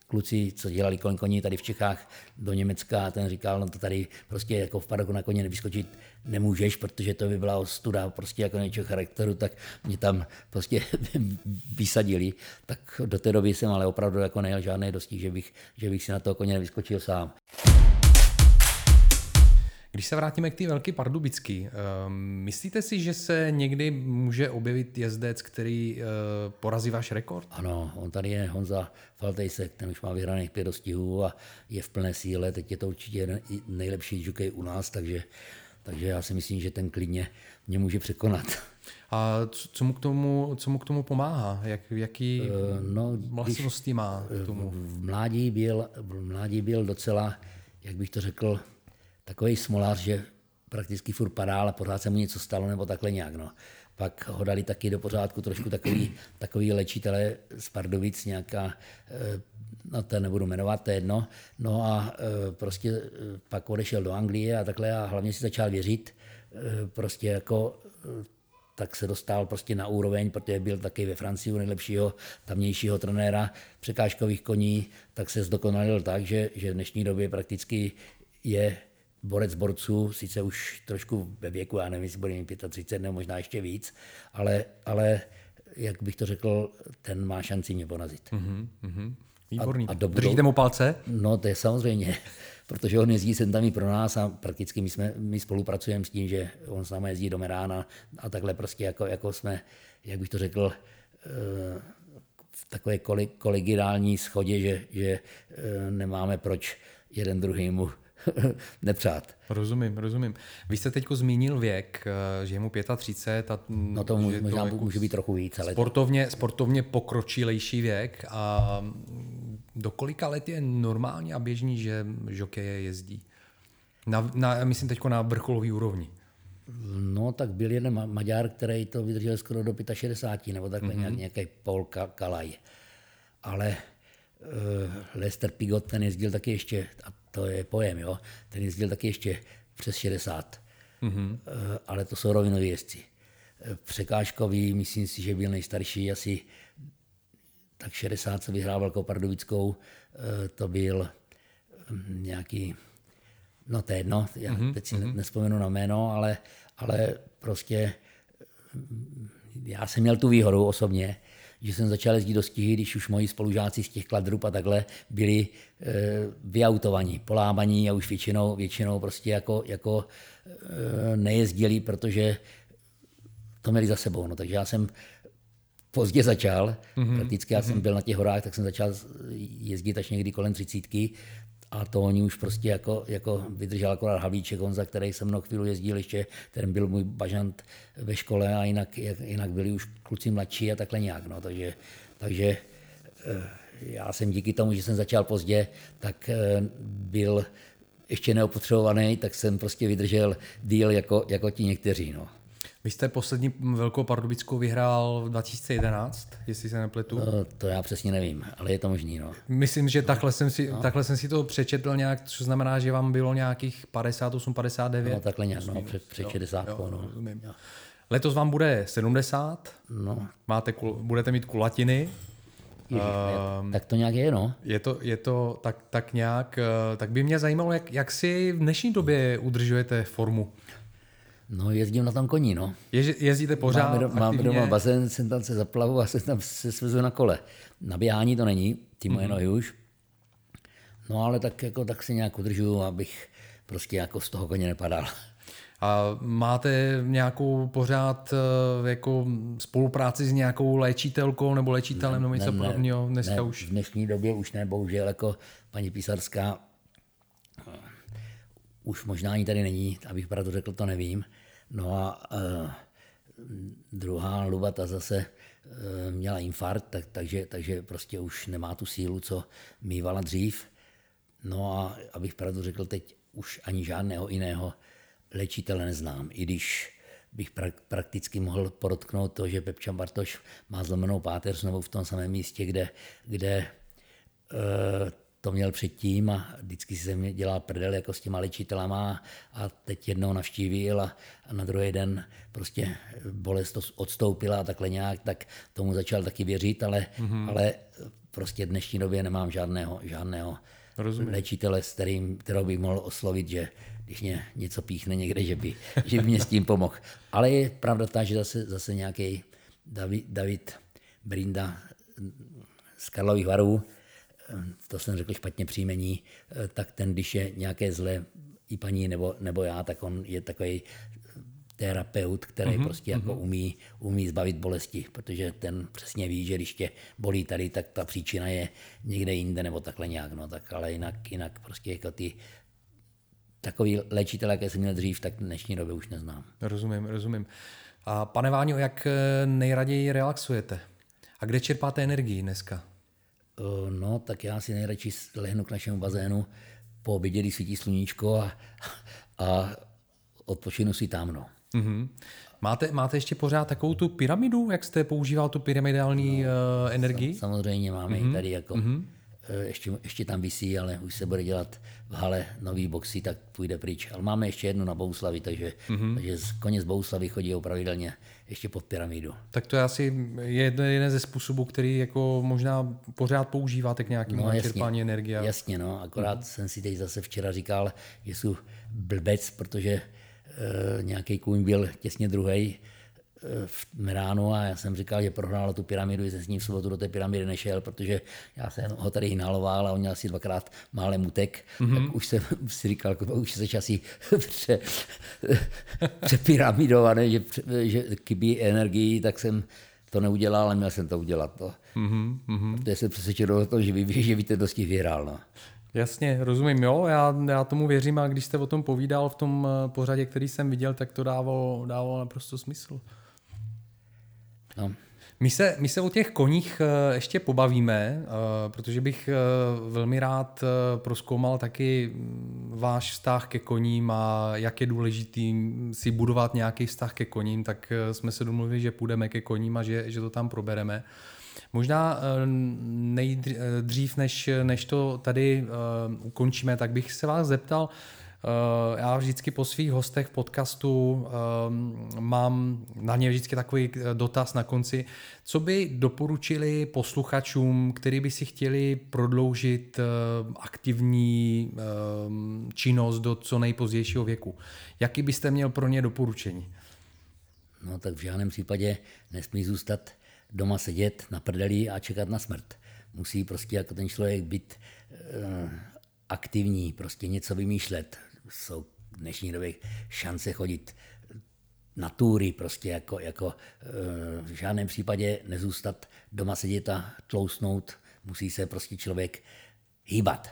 kluci, co dělali kolem koní tady v Čechách do Německa, a ten říkal, no to tady prostě jako v padoku na koně nevyskočit nemůžeš, protože to by byla ostuda prostě jako něčeho charakteru, tak mě tam prostě vysadili. Tak do té doby jsem ale opravdu jako nejel žádné dosti, že bych si na toho koně nevyskočil sám. Když se vrátíme k té Velké Pardubické, myslíte si, že se někdy může objevit jezdec, který porazí váš rekord? Ano, on tady je Honza Faltejsek, ten už má vyhraných 5 dostihů a je v plné síle, teď je to určitě nejlepší žokej u nás, takže já si myslím, že ten klidně mě může překonat. A co mu k tomu pomáhá? Jaký vlastnosti má k tomu? V mládí byl docela, jak bych to řekl, takový smolář, že prakticky furt padá, ale pořád se mu něco stalo nebo takhle nějak. No. Pak ho dali taky do pořádku trošku takový léčitelé z Pardubic, nějaká, no to nebudu jmenovat, to je jedno. No a prostě pak odešel do Anglie a takhle a hlavně si začal věřit, prostě jako tak se dostal prostě na úroveň, protože byl taky ve Francii nejlepšího tamnějšího trenéra překážkových koní, tak se zdokonalil tak, že v dnešní době prakticky je borec borců, sice už trošku ve věku, já nevím, jestli bude mít 35 nebo možná ještě víc, ale jak bych to řekl, ten má šanci mě porazit. Výborný. Držíte mu palce? No to je samozřejmě, protože on jezdí sem tam i pro nás a prakticky my spolupracujeme s tím, že on s námi jezdí do Merana a takhle prostě jako jsme, jak bych to řekl, v takové kolegiální shodě, že nemáme proč jeden druhýmu nepřát. Rozumím. Vy jste teď zmínil věk, že je mu 35 a... No to možná to může být trochu víc, ale... Sportovně pokročilejší věk a do kolika let je normální a běžný, že žokeje jezdí? Myslím teď na vrcholový úrovni. No tak byl jeden Maďar, který to vydržel skoro do 65 nebo takhle nějaký Paul Kalaj. Ale Lester Pigot, ten jezdil taky ještě... To je pojem, jo. Ten jezdil taky ještě přes 60, ale to jsou rovinoví jezdci. Překážkový, myslím si, že byl nejstarší, asi tak 60, co vyhrál Velkou Pardubickou, to byl nějaký, no to je jedno, já teď si nespomenu na jméno, ale prostě já jsem měl tu výhodu osobně, že jsem začal jezdit dostihy, když už moji spolužáci z těch Kladrub a takhle byli vyautovaní, polámaní a už většinou prostě jako nejezdili, protože to měli za sebou. No, takže já jsem pozdě začal, prakticky já jsem byl na těch horách, tak jsem začal jezdit až někdy kolem 30. A to oni už prostě jako vydržel akorát Havlíček, on, za který jsem mnou chvíli jezdil ještě, ten byl můj bažant ve škole a jinak byli už kluci mladší a takhle nějak. No. Takže já jsem díky tomu, že jsem začal pozdě, tak byl ještě neopotřebovaný, tak jsem prostě vydržel díl jako ti někteří. No. Vy jste poslední Velkou Pardubickou vyhrál v 2011, jestli se nepletu? No, to já přesně nevím, ale je to možný. No. Myslím, že takhle jsem si to přečetl nějak, což znamená, že vám bylo nějakých 58, 59? No takhle nějak, no, před 60. Jo, no. Letos vám bude 70, no. Budete mít kulatiny. Tak to nějak je, no. Je to tak nějak, tak by mě zajímalo, jak si v dnešní době udržujete formu. No, jezdím na tom koní, no. Jezdíte pořád aktivně? Mám doma bazén, jsem tam se zaplavu a jsem tam se svezu na kole. Na běhání to není, ty moje nohy už. No, ale tak se nějak udržuju, abych prostě jako z toho koně nepadal. A máte nějakou pořád jako spolupráci s nějakou léčitelkou nebo léčitelem nebo něco podobného dneska ne, už? V dnešní době už ne, bohužel, jako paní Písarská už možná ani tady není, abych pravdu řekl, to nevím. No a druhá luba, ta zase měla infarkt, takže prostě už nemá tu sílu, co mívala dřív. No a abych pravdu řekl, teď už ani žádného jiného léčitele neznám, i když bych prakticky mohl podotknout to, že Pepča Bartoš má zlomenou páteř znovu v tom samém místě, kde to měl předtím a vždycky se mě dělal prdel jako s těma léčitelama a teď jednou navštívil a na druhý den prostě bolest odstoupila a takhle nějak, tak tomu začal taky věřit, ale prostě v dnešní době nemám žádného léčitele, s kterou bych mohl oslovit, že když mě něco píchne někde, že by mě s tím pomohl. Ale je pravda ta, že zase nějaký David Brinda z Karlových Varů, to jsem řekl špatně příjmení, tak ten, když je nějaké zlé i paní nebo já, tak on je takový terapeut, který prostě jako umí zbavit bolesti, protože ten přesně ví, že když tě bolí tady, tak ta příčina je někde jinde nebo takhle nějak, no tak ale jinak prostě jako ty takový léčitel, jaké jsem měl dřív, tak v dnešní době už neznám. Rozumím. A pane Váňo, jak nejraději relaxujete? A kde čerpáte energii dneska? No, tak já si nejradši lehnu k našemu bazénu, po obědě, když svítí sluníčko a odpočinu si tam, no. Mm-hmm. Máte ještě pořád takovou tu pyramidu, jak jste používal tu pyramidální energii? Samozřejmě máme ji tady jako... Mm-hmm. Ještě tam visí, ale už se bude dělat v hale nový boxy, tak půjde pryč. Ale máme ještě jednu na Bohuslavi, takže konec Bohuslavy chodí pravidelně ještě pod pyramidu. Tak to je asi jeden ze způsobů, který jako možná pořád používáte k nějakému čerpání energie. Jasně, no, akorát jsem si teď zase včera říkal, že jsem blbec, protože nějaký kůň byl těsně druhej v Meranu a já jsem říkal, že prohrál tu pyramidu, že jsem s ním v sobotu do té pyramidy nešel, protože já jsem ho tady inhaloval a on měl asi dvakrát málem utek, tak už jsem si říkal, už se časí přepyramidované, že chybí energii, tak jsem to neudělal, ale měl jsem to udělat. To. Protože jsem přesvědčil o tom, že by ten dosti vyhrál. No. Jasně, rozumím, jo, já tomu věřím a když jste o tom povídal v tom pořadě, který jsem viděl, tak to dávalo naprosto smysl. No. My se o těch koních ještě pobavíme, protože bych velmi rád prozkoumal taky váš vztah ke koním a jak je důležitý si budovat nějaký vztah ke koním, tak jsme se domluvili, že půjdeme ke koním a že to tam probereme. Možná nejdřív, než to tady ukončíme, tak bych se vás zeptal, já vždycky po svých hostech v podcastu mám na ně vždycky takový dotaz na konci. Co by doporučili posluchačům, kteří by si chtěli prodloužit aktivní činnost do co nejpozdějšího věku? Jaký byste měl pro ně doporučení? No tak v žádném případě nesmí zůstat doma sedět na prdeli a čekat na smrt. Musí prostě jako ten člověk být aktivní, prostě něco vymýšlet. Jsou v dnešní době šance chodit na túry, prostě jako v žádném případě nezůstat doma sedět a tlousnout. Musí se prostě člověk hýbat.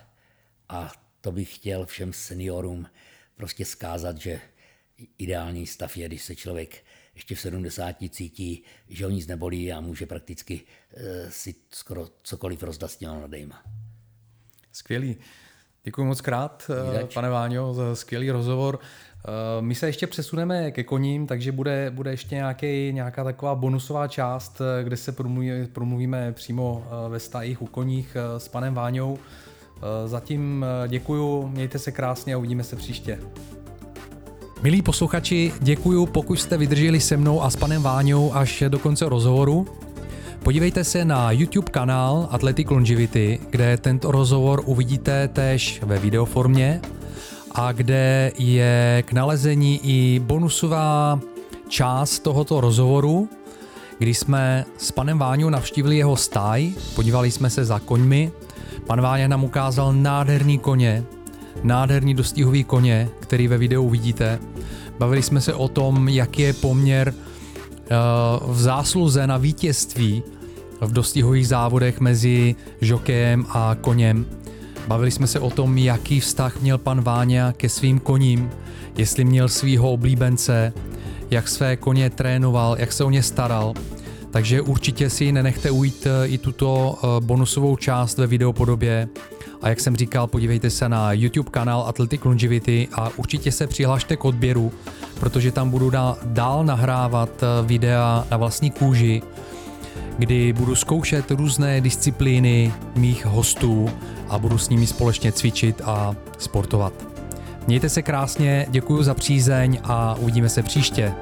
A to bych chtěl všem seniorům prostě zkázat, že ideální stav je, když se člověk ještě v 70 cítí, že ho nic nebolí a může prakticky si skoro cokoliv rozdat s těma mladejma. Skvělý. Děkuji moc krát, pane Váňo, za skvělý rozhovor. My se ještě přesuneme ke koním, takže bude ještě nějaká taková bonusová část, kde se promluvíme přímo ve stájích u koních s panem Váňou. Zatím děkuji, mějte se krásně a uvidíme se příště. Milí posluchači, děkuju, pokud jste vydrželi se mnou a s panem Váňou až do konce rozhovoru. Podívejte se na YouTube kanál Athletic Longevity, kde tento rozhovor uvidíte též ve videoformě a kde je k nalezení i bonusová část tohoto rozhovoru, kdy jsme s panem Váňou navštívili jeho stáj, podívali jsme se za koňmi, pan Váňa nám ukázal nádherný koně, nádherný dostihový koně, který ve videu vidíte. Bavili jsme se o tom, jaký je poměr v zásluze na vítězství v dostihových závodech mezi žokejem a koněm. Bavili jsme se o tom, jaký vztah měl pan Váňa ke svým koním, jestli měl svýho oblíbence, jak své koně trénoval, jak se o ně staral. Takže určitě si nenechte ujít i tuto bonusovou část ve videopodobě. A jak jsem říkal, podívejte se na YouTube kanál Athletic Longevity a určitě se přihlašte k odběru, protože tam budu dál nahrávat videa na vlastní kůži, kdy budu zkoušet různé disciplíny mých hostů a budu s nimi společně cvičit a sportovat. Mějte se krásně, děkuji za přízeň a uvidíme se příště.